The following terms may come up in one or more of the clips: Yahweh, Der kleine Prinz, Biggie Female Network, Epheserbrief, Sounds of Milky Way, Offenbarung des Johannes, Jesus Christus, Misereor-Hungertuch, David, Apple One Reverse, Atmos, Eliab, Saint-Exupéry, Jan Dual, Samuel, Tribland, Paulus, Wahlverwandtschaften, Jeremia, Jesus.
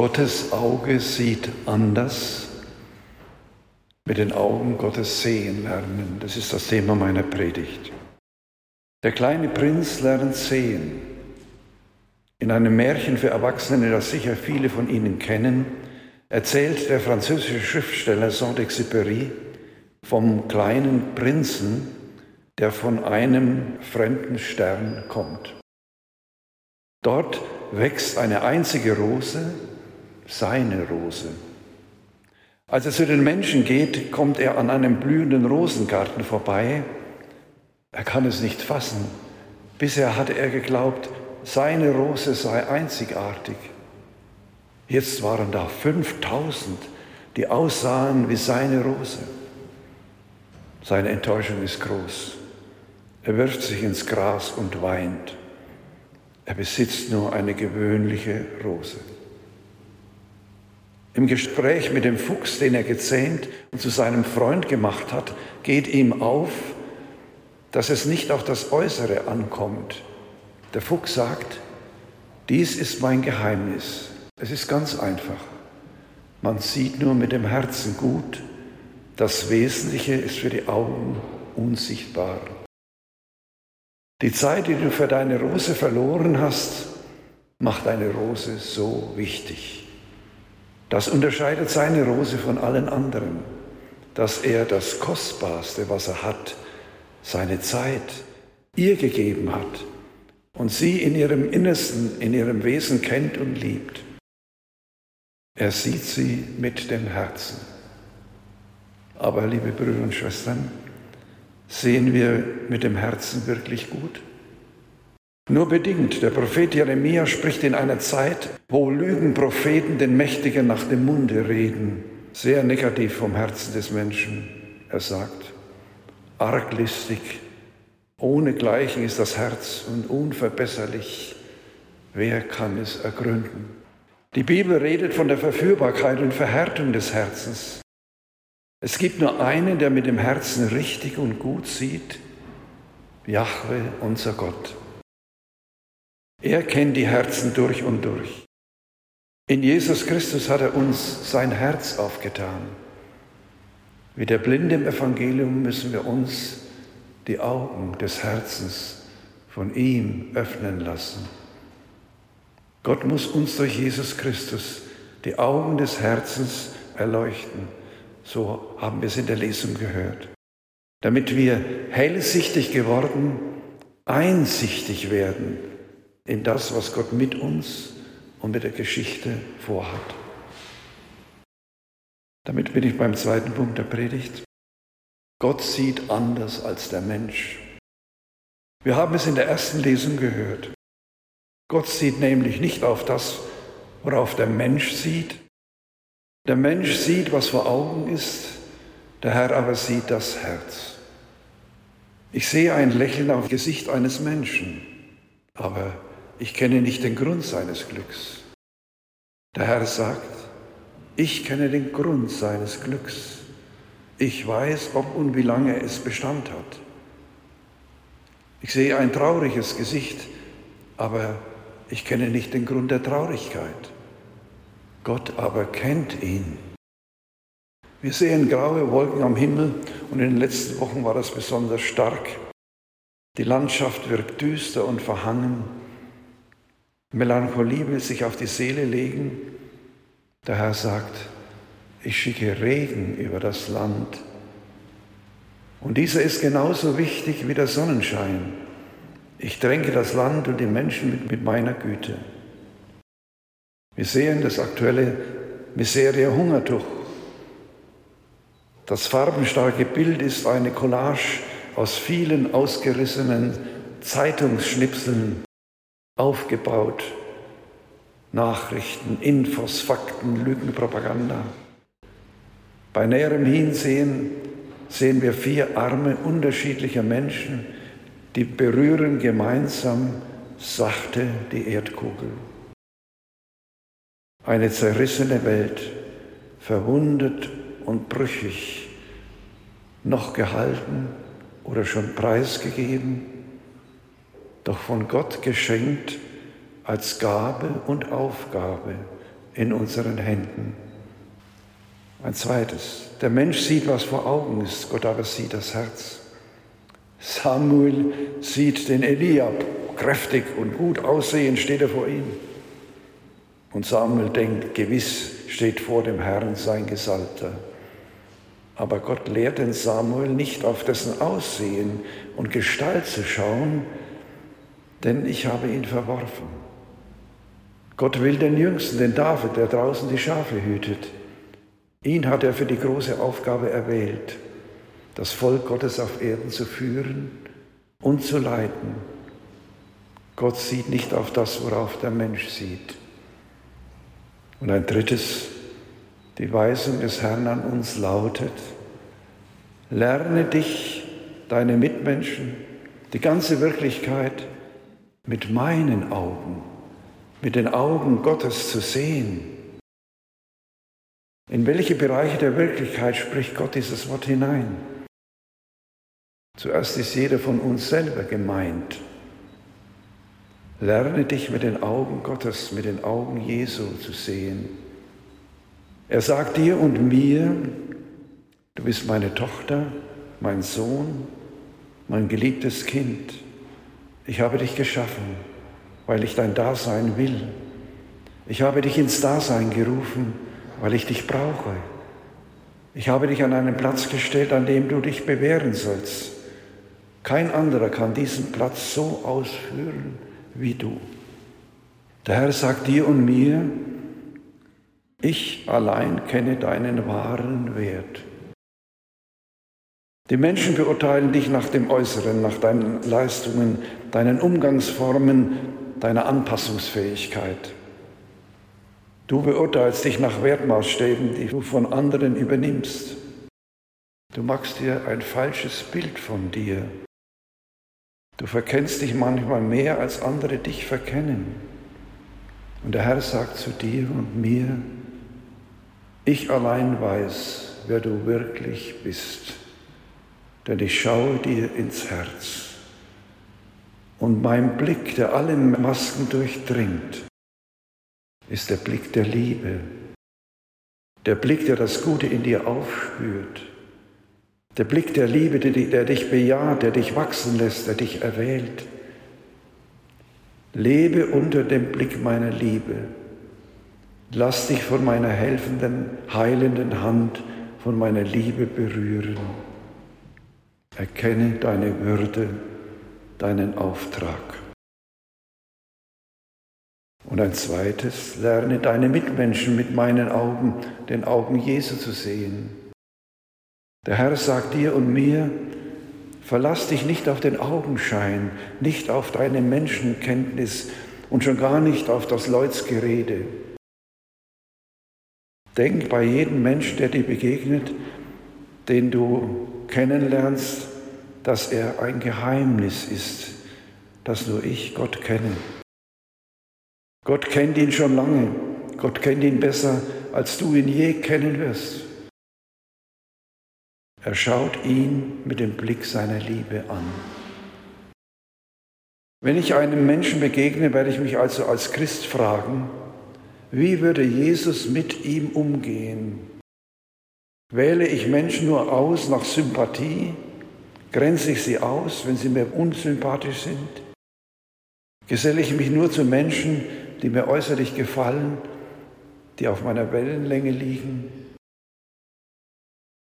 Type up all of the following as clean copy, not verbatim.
Gottes Auge sieht anders. Mit den Augen Gottes sehen lernen. Das ist das Thema meiner Predigt. Der kleine Prinz lernt sehen. In einem Märchen für Erwachsene, das sicher viele von Ihnen kennen, erzählt der französische Schriftsteller Saint-Exupéry vom kleinen Prinzen, der von einem fremden Stern kommt. Dort wächst eine einzige Rose, seine Rose. Als er zu den Menschen geht, kommt er an einem blühenden Rosengarten vorbei. Er kann es nicht fassen. Bisher hatte er geglaubt, seine Rose sei einzigartig. Jetzt waren da 5000, die aussahen wie seine Rose. Seine Enttäuschung ist groß. Er wirft sich ins Gras und weint. Er besitzt nur eine gewöhnliche Rose. Im Gespräch mit dem Fuchs, den er gezähmt und zu seinem Freund gemacht hat, geht ihm auf, dass es nicht auf das Äußere ankommt. Der Fuchs sagt, dies ist mein Geheimnis. Es ist ganz einfach. Man sieht nur mit dem Herzen gut. Das Wesentliche ist für die Augen unsichtbar. Die Zeit, die du für deine Rose verloren hast, macht deine Rose so wichtig. Das unterscheidet seine Rose von allen anderen, dass er das Kostbarste, was er hat, seine Zeit ihr gegeben hat und sie in ihrem Innersten, in ihrem Wesen kennt und liebt. Er sieht sie mit dem Herzen. Aber, liebe Brüder und Schwestern, sehen wir mit dem Herzen wirklich gut? Nur bedingt. Der Prophet Jeremia spricht in einer Zeit, wo Lügenpropheten den Mächtigen nach dem Munde reden. Sehr negativ vom Herzen des Menschen. Er sagt, arglistig, ohnegleichen ist das Herz und unverbesserlich. Wer kann es ergründen? Die Bibel redet von der Verführbarkeit und Verhärtung des Herzens. Es gibt nur einen, der mit dem Herzen richtig und gut sieht, Yahweh, unser Gott. Er kennt die Herzen durch und durch. In Jesus Christus hat er uns sein Herz aufgetan. Wie der Blinde im Evangelium müssen wir uns die Augen des Herzens von ihm öffnen lassen. Gott muss uns durch Jesus Christus die Augen des Herzens erleuchten. So haben wir es in der Lesung gehört. Damit wir hellsichtig geworden, einsichtig werden in das, was Gott mit uns und mit der Geschichte vorhat. Damit bin ich beim zweiten Punkt der Predigt. Gott sieht anders als der Mensch. Wir haben es in der ersten Lesung gehört. Gott sieht nämlich nicht auf das, worauf der Mensch sieht. Der Mensch sieht, was vor Augen ist, der Herr aber sieht das Herz. Ich sehe ein Lächeln auf dem Gesicht eines Menschen, aber ich kenne nicht den Grund seines Glücks. Der Herr sagt, ich kenne den Grund seines Glücks. Ich weiß, ob und wie lange es Bestand hat. Ich sehe ein trauriges Gesicht, aber ich kenne nicht den Grund der Traurigkeit. Gott aber kennt ihn. Wir sehen graue Wolken am Himmel und in den letzten Wochen war das besonders stark. Die Landschaft wirkt düster und verhangen. Melancholie will sich auf die Seele legen. Der Herr sagt, ich schicke Regen über das Land. Und dieser ist genauso wichtig wie der Sonnenschein. Ich tränke das Land und die Menschen mit meiner Güte. Wir sehen das aktuelle Misereor-Hungertuch. Das farbenstarke Bild ist eine Collage aus vielen ausgerissenen Zeitungsschnipseln, aufgebaut. Nachrichten, Infos, Fakten, Lügenpropaganda. Bei näherem Hinsehen sehen wir 4 Arme unterschiedlicher Menschen, die berühren gemeinsam sachte die Erdkugel. Eine zerrissene Welt, verwundet und brüchig, noch gehalten oder schon preisgegeben, doch von Gott geschenkt als Gabe und Aufgabe in unseren Händen. Ein zweites, der Mensch sieht, was vor Augen ist, Gott aber sieht das Herz. Samuel sieht den Eliab, kräftig und gut aussehend steht er vor ihm. Und Samuel denkt, gewiss steht vor dem Herrn sein Gesalbter. Aber Gott lehrt den Samuel nicht auf dessen Aussehen und Gestalt zu schauen, denn ich habe ihn verworfen. Gott will den Jüngsten, den David, der draußen die Schafe hütet. Ihn hat er für die große Aufgabe erwählt, das Volk Gottes auf Erden zu führen und zu leiten. Gott sieht nicht auf das, worauf der Mensch sieht. Und ein drittes, die Weisung des Herrn an uns lautet, lerne dich, deine Mitmenschen, die ganze Wirklichkeit mit meinen Augen, mit den Augen Gottes zu sehen. In welche Bereiche der Wirklichkeit spricht Gott dieses Wort hinein? Zuerst ist jeder von uns selber gemeint. Lerne dich mit den Augen Gottes, mit den Augen Jesu zu sehen. Er sagt dir und mir, du bist meine Tochter, mein Sohn, mein geliebtes Kind. Ich habe dich geschaffen, weil ich dein Dasein will. Ich habe dich ins Dasein gerufen, weil ich dich brauche. Ich habe dich an einen Platz gestellt, an dem du dich bewähren sollst. Kein anderer kann diesen Platz so ausführen, wie du. Der Herr sagt dir und mir, ich allein kenne deinen wahren Wert. Die Menschen beurteilen dich nach dem Äußeren, nach deinen Leistungen, deinen Umgangsformen, deiner Anpassungsfähigkeit. Du beurteilst dich nach Wertmaßstäben, die du von anderen übernimmst. Du machst dir ein falsches Bild von dir. Du verkennst dich manchmal mehr, als andere dich verkennen. Und der Herr sagt zu dir und mir, ich allein weiß, wer du wirklich bist, denn ich schaue dir ins Herz. Und mein Blick, der alle Masken durchdringt, ist der Blick der Liebe, der Blick, der das Gute in dir aufspürt. Der Blick der Liebe, der dich bejaht, der dich wachsen lässt, der dich erwählt. Lebe unter dem Blick meiner Liebe. Lass dich von meiner helfenden, heilenden Hand, von meiner Liebe berühren. Erkenne deine Würde, deinen Auftrag. Und ein zweites, lerne deine Mitmenschen mit meinen Augen, den Augen Jesu zu sehen. Der Herr sagt dir und mir, verlass dich nicht auf den Augenschein, nicht auf deine Menschenkenntnis und schon gar nicht auf das Leutsgerede. Denk bei jedem Menschen, der dir begegnet, den du kennenlernst, dass er ein Geheimnis ist, das nur ich, Gott, kenne. Gott kennt ihn schon lange, Gott kennt ihn besser, als du ihn je kennen wirst. Er schaut ihn mit dem Blick seiner Liebe an. Wenn ich einem Menschen begegne, werde ich mich also als Christ fragen, wie würde Jesus mit ihm umgehen? Wähle ich Menschen nur aus nach Sympathie? Grenze ich sie aus, wenn sie mir unsympathisch sind? Geselle ich mich nur zu Menschen, die mir äußerlich gefallen, die auf meiner Wellenlänge liegen?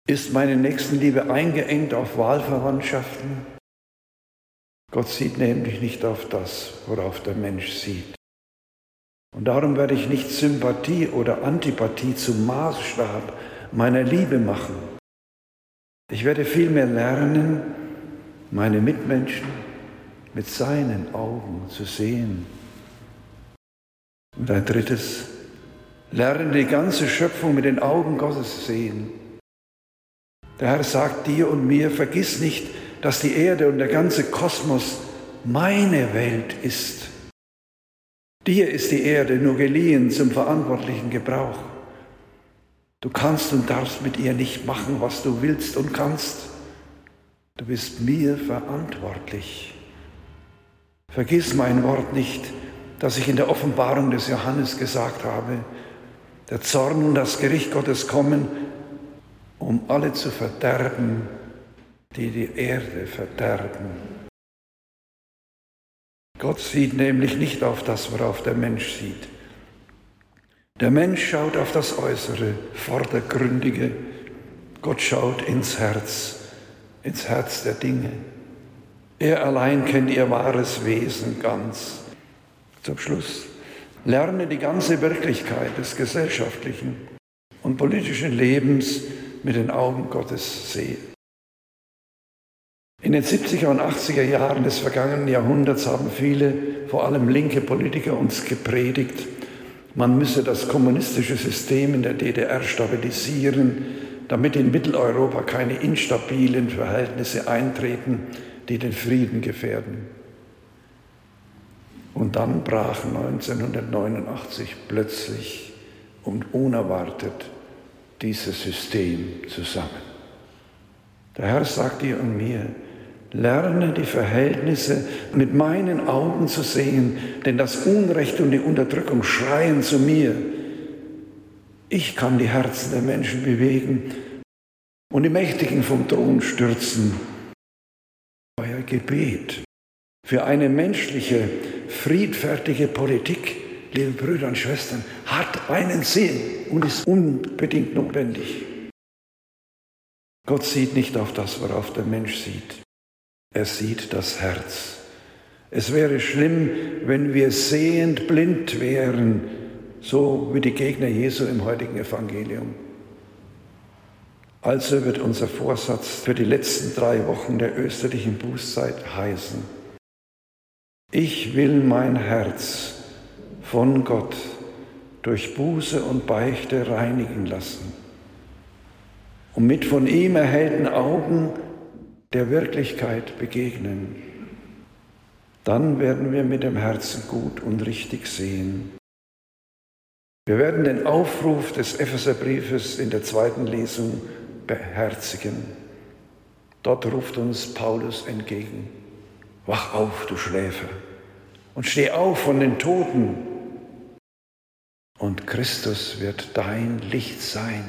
Ist meine Nächstenliebe eingeengt auf Wahlverwandtschaften? Gott sieht nämlich nicht auf das, worauf der Mensch sieht. Und darum werde ich nicht Sympathie oder Antipathie zum Maßstab meiner Liebe machen. Ich werde vielmehr lernen, meine Mitmenschen mit seinen Augen zu sehen. Und ein drittes, lerne die ganze Schöpfung mit den Augen Gottes zu sehen. Der Herr sagt dir und mir, vergiss nicht, dass die Erde und der ganze Kosmos meine Welt ist. Dir ist die Erde nur geliehen zum verantwortlichen Gebrauch. Du kannst und darfst mit ihr nicht machen, was du willst und kannst. Du bist mir verantwortlich. Vergiss mein Wort nicht, das ich in der Offenbarung des Johannes gesagt habe. der Zorn und das Gericht Gottes kommen, um alle zu verderben, die die Erde verderben. Gott sieht nämlich nicht auf das, worauf der Mensch sieht. Der Mensch schaut auf das Äußere, Vordergründige. Gott schaut ins Herz der Dinge. Er allein kennt ihr wahres Wesen ganz. Zum Schluss, lerne die ganze Wirklichkeit des gesellschaftlichen und politischen Lebens mit den Augen Gottes sehen. In den 70er und 80er Jahren des vergangenen Jahrhunderts haben viele, vor allem linke Politiker, uns gepredigt, man müsse das kommunistische System in der DDR stabilisieren, damit in Mitteleuropa keine instabilen Verhältnisse eintreten, die den Frieden gefährden. Und dann brach 1989 plötzlich und unerwartet dieses System zusammen. Der Herr sagt dir und mir, lerne die Verhältnisse mit meinen Augen zu sehen, denn das Unrecht und die Unterdrückung schreien zu mir. Ich kann die Herzen der Menschen bewegen und die Mächtigen vom Thron stürzen. Euer Gebet für eine menschliche, friedfertige Politik, liebe Brüder und Schwestern, hat einen Sinn und ist unbedingt notwendig. Gott sieht nicht auf das, worauf der Mensch sieht. Er sieht das Herz. Es wäre schlimm, wenn wir sehend blind wären, so wie die Gegner Jesu im heutigen Evangelium. Also wird unser Vorsatz für die letzten 3 Wochen der österlichen Bußzeit heißen: Ich will mein Herz von Gott durch Buße und Beichte reinigen lassen und mit von ihm erhellten Augen der Wirklichkeit begegnen. Dann werden wir mit dem Herzen gut und richtig sehen. Wir werden den Aufruf des Epheserbriefes in der 2. Lesung beherzigen. Dort ruft uns Paulus entgegen: Wach auf, du Schläfer, und steh auf von den Toten, und Christus wird dein Licht sein.